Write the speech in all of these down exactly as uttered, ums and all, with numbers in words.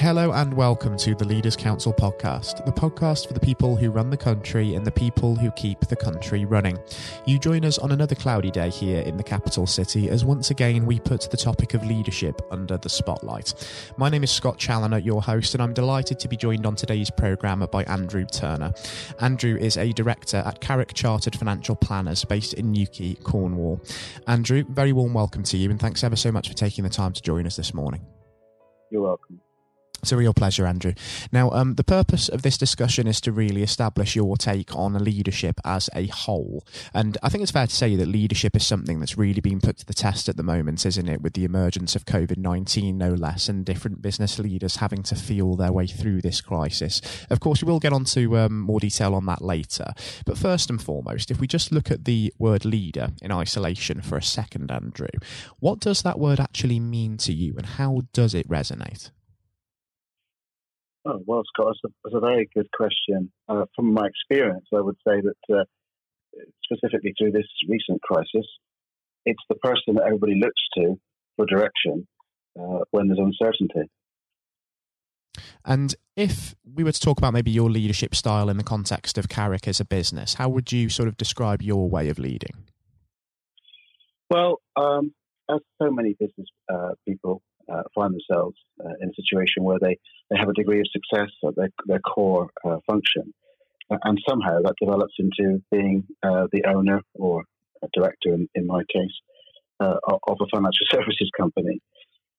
Hello and welcome to the Leaders Council podcast, the podcast for the people who run the country and the people who keep the country running. You join us on another cloudy day here in the capital city as once again we put the topic of leadership under the spotlight. My name is Scott Chaloner, your host, and I'm delighted to be joined on today's programme by Andrew Turner. Andrew is a director at Carrick Chartered Financial Planners based in Newquay, Cornwall. Andrew, very warm welcome to you and thanks ever so much for taking the time to join us this morning. You're welcome. It's a real pleasure, Andrew. Now, um, the purpose of this discussion is to really establish your take on leadership as a whole. And I think it's fair to say that leadership is something that's really been put to the test at the moment, isn't it? With the emergence of COVID nineteen, no less, and different business leaders having to feel their way through this crisis. Of course, we will get on to um, more detail on that later. But first and foremost, if we just look at the word leader in isolation for a second, Andrew, what does that word actually mean to you and how does it resonate? Oh, well, Scott, that's a, that's a very good question. Uh, from my experience, I would say that uh, specifically through this recent crisis, it's the person that everybody looks to for direction uh, when there's uncertainty. And if we were to talk about maybe your leadership style in the context of Carrick as a business, how would you sort of describe your way of leading? Well, um, as so many business uh, people, Uh, find themselves uh, in a situation where they, they have a degree of success at their, their core uh, function. And somehow that develops into being uh, the owner or a director, in, in my case, uh, of a financial services company.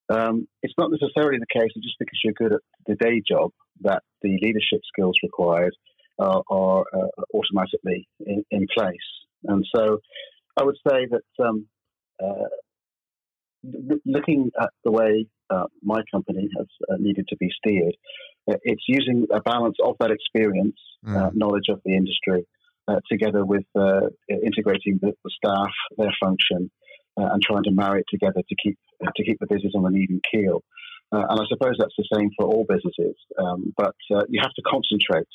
Um, it's not necessarily the case that just because you're good at the day job that the leadership skills required uh, are uh, automatically in, in place. And so I would say that um, uh, looking at the way uh, my company has uh, needed to be steered, it's using a balance of that experience, mm. uh, knowledge of the industry, uh, together with uh, integrating the, the staff, their function, uh, and trying to marry it together to keep uh, to keep the business on an even keel. Uh, and I suppose that's the same for all businesses, um, but uh, you have to concentrate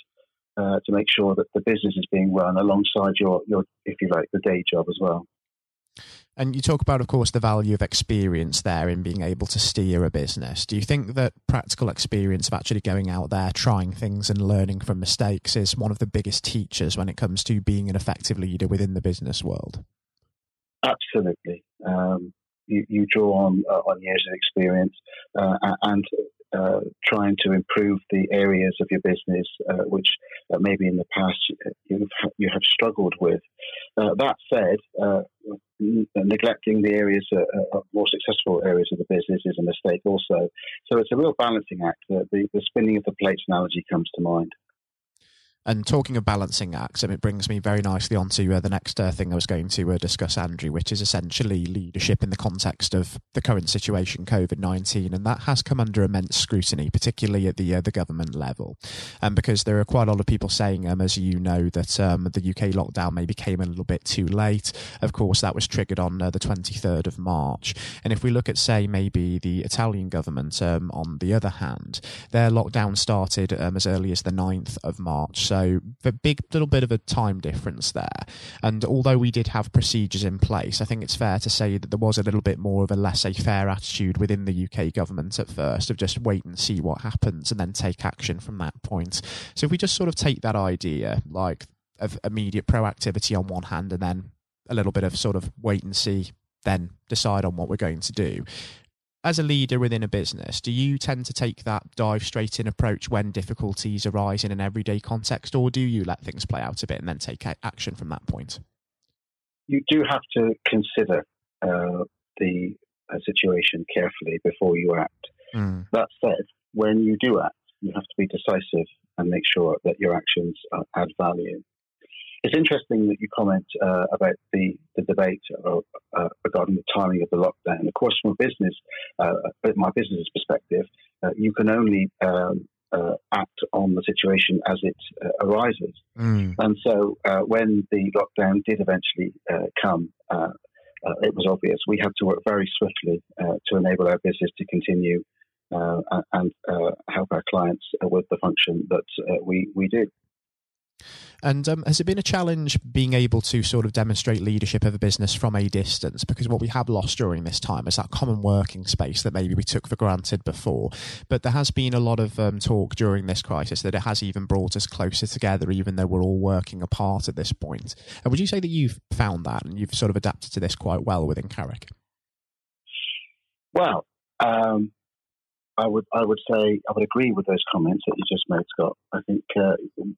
uh, to make sure that the business is being run alongside your, your, if you like, the day job as well. And you talk about, of course, the value of experience there in being able to steer a business. Do you think that practical experience of actually going out there, trying things and learning from mistakes is one of the biggest teachers when it comes to being an effective leader within the business world? Absolutely. Um, you, you draw on, uh, on years of experience uh, and uh, trying to improve the areas of your business, uh, which uh, maybe in the past you've, you have struggled with. Uh, that said, uh, neglecting the areas, uh, uh, more successful areas of the business is a mistake also. So it's a real balancing act. Uh, the, the spinning of the plates analogy comes to mind. And talking of balancing acts, and it brings me very nicely onto uh, the next uh, thing I was going to uh, discuss, Andrew, which is essentially leadership in the context of the current situation, COVID nineteen, and that has come under immense scrutiny, particularly at the uh, the government level, um, because there are quite a lot of people saying, um, as you know, that um, the U K lockdown maybe came a little bit too late. Of course, that was triggered on uh, the twenty-third of March. And if we look at, say, maybe the Italian government, um, on the other hand, their lockdown started um, as early as the ninth of March. So So a big little bit of a time difference there. And although we did have procedures in place, I think it's fair to say that there was a little bit more of a laissez-faire attitude within the U K government at first of just wait and see what happens and then take action from that point. So if we just sort of take that idea like of immediate proactivity on one hand and then a little bit of sort of wait and see, then decide on what we're going to do. As a leader within a business, do you tend to take that dive straight in approach when difficulties arise in an everyday context, or do you let things play out a bit and then take action from that point? You do have to consider uh, the uh, situation carefully before you act. Mm. That said, when you do act, you have to be decisive and make sure that your actions uh, add value. It's interesting that you comment uh, about the, the debate of, uh, regarding the timing of the lockdown. Of course, from a business, uh, my business's perspective, uh, you can only um, uh, act on the situation as it uh, arises. Mm. And so uh, when the lockdown did eventually uh, come, uh, uh, it was obvious. We had to work very swiftly uh, to enable our business to continue uh, and uh, help our clients uh, with the function that uh, we, we do. And um, has it been a challenge being able to sort of demonstrate leadership of a business from a distance? Because what we have lost during this time is that common working space that maybe we took for granted before. But there has been a lot of um, talk during this crisis that it has even brought us closer together, even though we're all working apart at this point. And would you say that you've found that and you've sort of adapted to this quite well within Carrick? Well, um, I would I would say I would agree with those comments that you just made, Scott. I think uh,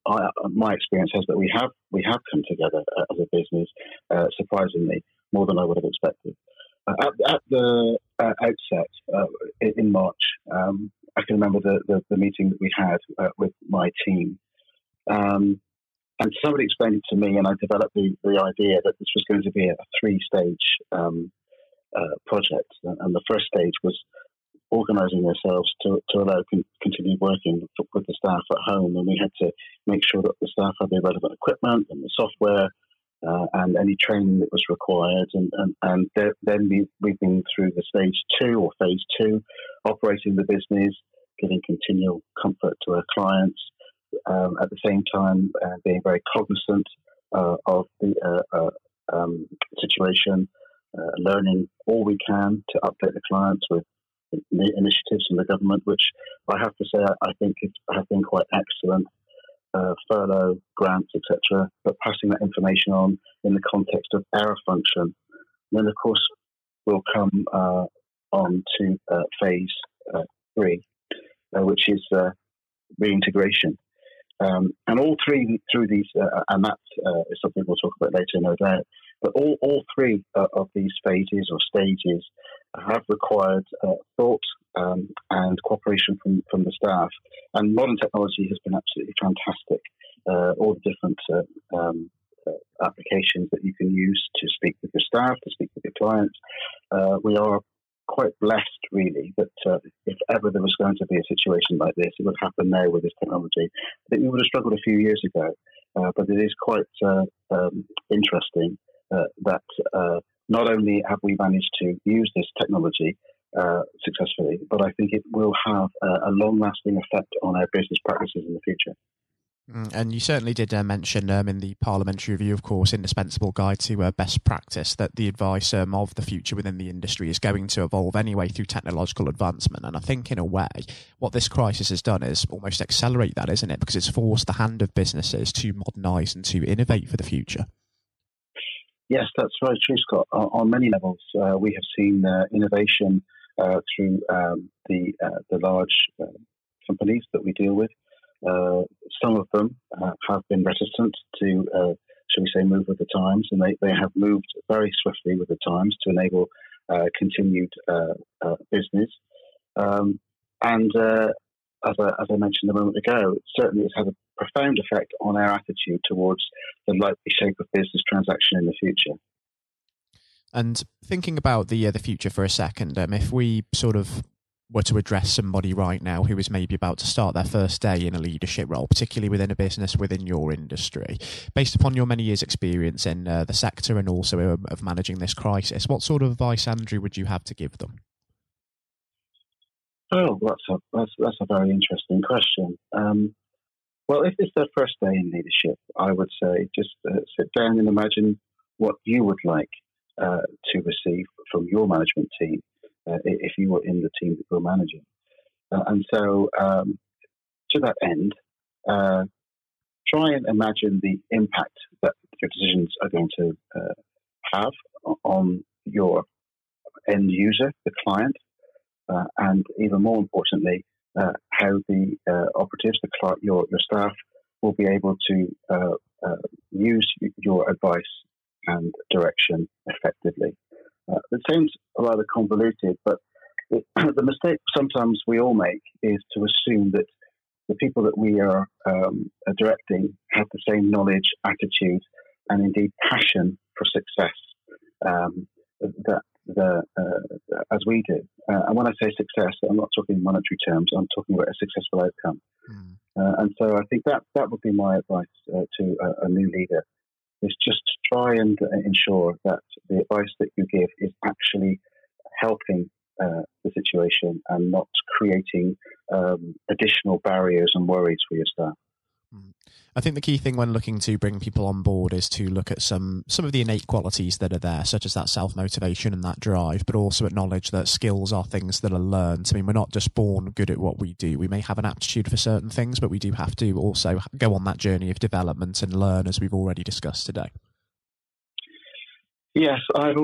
I, my experience has that we have we have come together uh, as a business, uh, surprisingly, more than I would have expected. Uh, at, at the uh, outset uh, in March, um, I can remember the, the, the meeting that we had uh, with my team, um, and somebody explained it to me, and I developed the, the idea that this was going to be a three-stage um, uh, project, and the first stage was organising ourselves to, to allow con- continued working f- with the staff at home, and we had to make sure that the staff had the relevant equipment and the software uh, and any training that was required. And, and, and th- then we, we've been through the stage two or phase two, operating the business, giving continual comfort to our clients, um, at the same time uh, being very cognizant uh, of the uh, uh, um, situation, uh, learning all we can to update the clients with the initiatives from the government, which I have to say I, I think it, have been quite excellent, uh, furlough, grants, et cetera, but passing that information on in the context of our function. And then, of course, we'll come uh, on to uh, phase uh, three, uh, which is uh, reintegration. Um, and all three through these, uh, and that uh, is something we'll talk about later, no doubt, but all, all three uh, of these phases or stages have required uh, thought um, and cooperation from, from the staff. And modern technology has been absolutely fantastic. Uh, all the different uh, um, uh, applications that you can use to speak with your staff, to speak with your clients. Uh, we are quite blessed, really, that uh, if ever there was going to be a situation like this, it would happen now with this technology. I think we would have struggled a few years ago, uh, but it is quite uh, um, interesting uh, that uh, not only have we managed to use this technology uh, successfully, but I think it will have a, a long-lasting effect on our business practices in the future. And you certainly did uh, mention um, in the Parliamentary Review, of course, indispensable guide to uh, best practice, that the advice um, of the future within the industry is going to evolve anyway through technological advancement. And I think in a way, what this crisis has done is almost accelerate that, isn't it? Because it's forced the hand of businesses to modernise and to innovate for the future. Yes, that's very true, Scott. On many levels, uh, we have seen uh, innovation uh, through um, the uh, the large uh, companies that we deal with. Uh, some of them uh, have been reticent to, uh, shall we say, move with the times, and they, they have moved very swiftly with the times to enable uh, continued uh, uh, business. Um, and uh, as, I, as I mentioned a moment ago, it certainly has had a profound effect on our attitude towards the likely shape of business transaction in the future. And thinking about the uh, the future for a second, um, if we sort of were to address somebody right now who is maybe about to start their first day in a leadership role, particularly within a business within your industry, based upon your many years' experience in uh, the sector and also um, of managing this crisis, what sort of advice, Andrew, would you have to give them? Oh, that's a that's, that's a very interesting question. Um, well, if it's their first day in leadership, I would say just uh, sit down and imagine what you would like uh, to receive from your management team Uh, if you were in the team that you're managing. Uh, and so um, to that end, uh, try and imagine the impact that your decisions are going to uh, have on your end user, the client, uh, and even more importantly, uh, how the uh, operatives, the client, your, your staff will be able to uh, uh, use your advice and direction effectively. Uh, it seems rather convoluted, but it, the mistake sometimes we all make is to assume that the people that we are, um, are directing have the same knowledge, attitude, and indeed passion for success um, that the uh, as we do. Uh, and when I say success, I'm not talking in monetary terms. I'm talking about a successful outcome. Mm. Uh, and so I think that, that would be my advice uh, to a, a new leader. Is just to try and ensure that the advice that you give is actually helping uh, the situation and not creating um, additional barriers and worries for your staff. I think the key thing when looking to bring people on board is to look at some some of the innate qualities that are there, such as that self-motivation and that drive, but also acknowledge that skills are things that are learned. I mean, we're not just born good at what we do. We may have an aptitude for certain things, but we do have to also go on that journey of development and learn, as we've already discussed today. Yes, I've,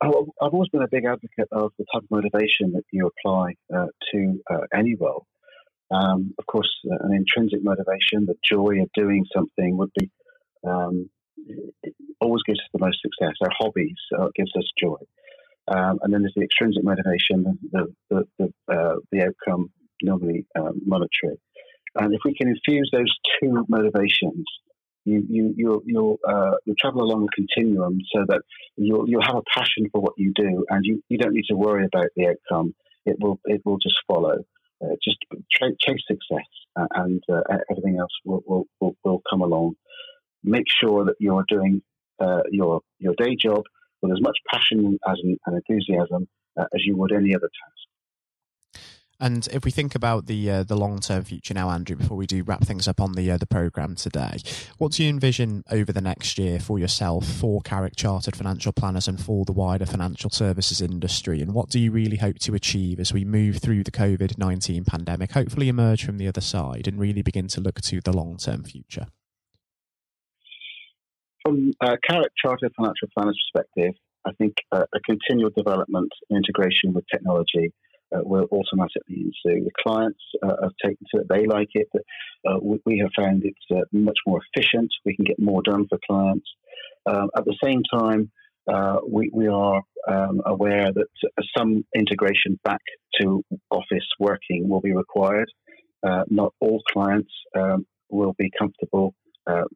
I've always been a big advocate of the type of motivation that you apply uh, to uh, any role. Um, of course, uh, an intrinsic motivation, the joy of doing something would be, um, it always gives us the most success. Our hobbies uh, gives us joy. Um, and then there's the extrinsic motivation, the the, the, uh, the outcome, normally um, monetary. And if we can infuse those two motivations, you, you, you'll, you'll, uh, you'll travel along the continuum so that you'll, you'll have a passion for what you do, and you, you don't need to worry about the outcome. It will, it will just follow. Uh, just chase success, uh, and uh, everything else will, will will will come along. Make sure that you're doing uh, your your day job with as much passion as an, and enthusiasm uh, as you would any other task. And if we think about the uh, the long-term future now, Andrew, before we do wrap things up on the uh, the programme today, what do you envision over the next year for yourself, for Carrick Chartered Financial Planners and for the wider financial services industry? And what do you really hope to achieve as we move through the COVID nineteen pandemic, hopefully emerge from the other side and really begin to look to the long-term future? From uh, Carrick Chartered Financial Planners' perspective, I think uh, a continual development and integration with technology Uh, will automatically ensue. The clients uh, have taken to it, they like it. Uh, we, we have found it's uh, much more efficient. We can get more done for clients. Um, at the same time, uh, we, we are um, aware that some integration back to office working will be required. Uh, not all clients um, will be comfortable uh,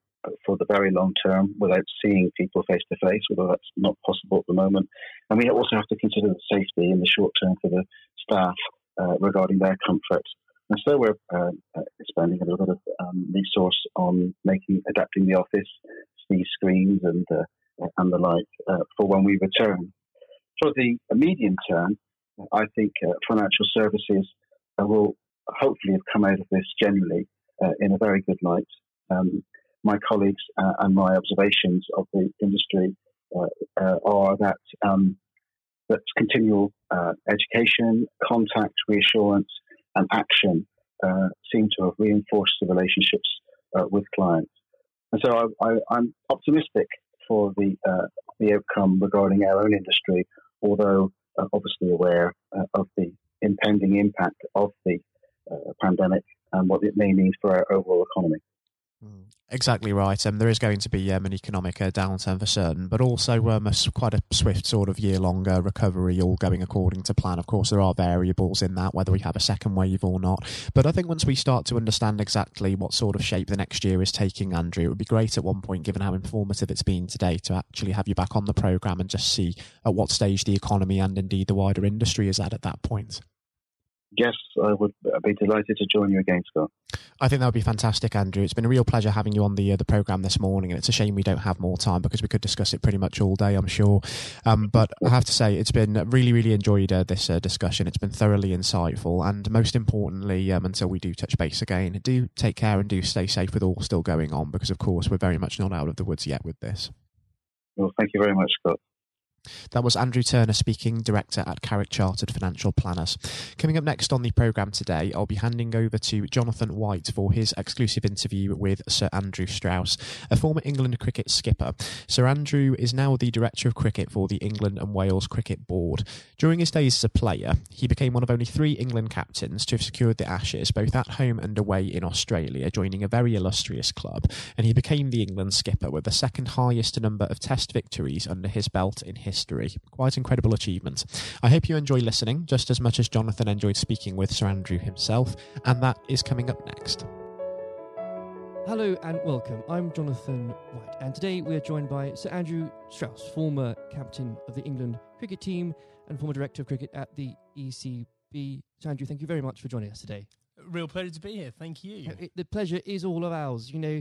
for the very long term without seeing people face to face, although that's not possible at the moment. And we also have to consider the safety in the short term for the staff uh, regarding their comfort. And so we're uh, spending a little bit of um, resource on making, adapting the office, these screens and, uh, and the like uh, for when we return. For the medium term, I think uh, financial services uh, will hopefully have come out of this generally uh, in a very good light. Um, My colleagues uh, and my observations of the industry uh, uh, are that um, that continual uh, education, contact, reassurance, and action uh, seem to have reinforced the relationships uh, with clients. And so I, I, I'm optimistic for the uh, the outcome regarding our own industry, although uh, obviously aware uh, of the impending impact of the uh, pandemic and what it may mean for our overall economy. Exactly right. Um, there is going to be um, an economic uh, downturn for certain, but also um, a, quite a swift sort of year-long uh, recovery, all going according to plan. Of course, there are variables in that, whether we have a second wave or not. But I think once we start to understand exactly what sort of shape the next year is taking, Andrew, it would be great at one point, given how informative it's been today, to actually have you back on the programme and just see at what stage the economy and indeed the wider industry is at at that point. Yes, I would be delighted to join you again, Scott. I think that would be fantastic, Andrew. It's been a real pleasure having you on the uh, the programme this morning, and it's a shame we don't have more time because we could discuss it pretty much all day, I'm sure. Um, but I have to say, it's been really, really enjoyed uh, this uh, discussion. It's been thoroughly insightful, and most importantly, um, until we do touch base again, do take care and do stay safe with all still going on because, of course, we're very much not out of the woods yet with this. Well, thank you very much, Scott. That was Andrew Turner speaking, Director at Carrick Chartered Financial Planners. Coming up next on the programme today, I'll be handing over to Jonathan White for his exclusive interview with Sir Andrew Strauss, a former England cricket skipper. Sir Andrew is now the Director of Cricket for the England and Wales Cricket Board. During his days as a player, he became one of only three England captains to have secured the Ashes, both at home and away in Australia, joining a very illustrious club, and he became the England skipper with the second highest number of Test victories under his belt in history. History. Quite incredible achievement. I hope you enjoy listening just as much as Jonathan enjoyed speaking with Sir Andrew himself, and that is coming up next. Hello and welcome. I'm Jonathan White, and today we're joined by Sir Andrew Strauss, former captain of the England cricket team and former director of cricket at the E C B. Sir Andrew, thank you very much for joining us today. Real pleasure to be here. Thank you. It, the pleasure is all of ours. You know,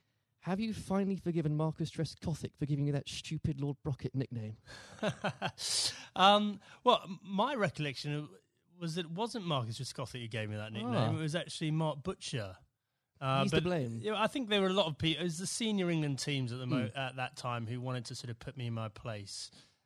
have you finally forgiven Marcus Trescothick for giving you that stupid Lord Brocket nickname? um, well, my recollection of was that it wasn't Marcus Trescothick who gave me that nickname. Ah. It was actually Mark Butcher. Uh, He's but, to blame. You know, I think there were a lot of people. It was the senior England teams at the mo- mm. at that time who wanted to sort of put me in my place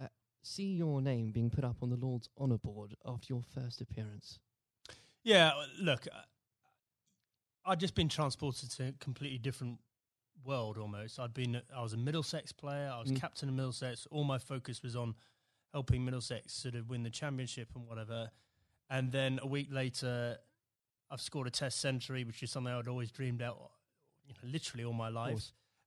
uh, see your name being put up on the Lord's honour board after your first appearance? Yeah, look, I'd just been transported to a completely different world almost. I'd been, I was a Middlesex player, I was mm. captain of Middlesex. All my focus was on helping Middlesex sort of win the championship and whatever. And then a week later, I've scored a test century, which is something I'd always dreamed out, you know, literally all my life.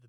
the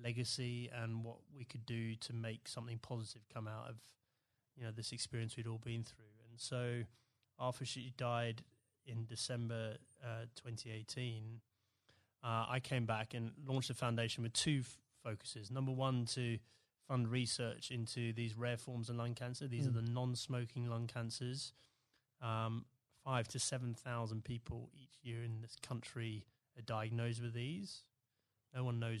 legacy and what we could do to make something positive come out of, you know, this experience we'd all been through. And so after she died in December uh, twenty eighteen, uh, I came back and launched the foundation with two f- focuses. Number one, to fund research into these rare forms of lung cancer. These mm. are the non-smoking lung cancers. Um, five to seven thousand people each year in this country are diagnosed with these. No one knows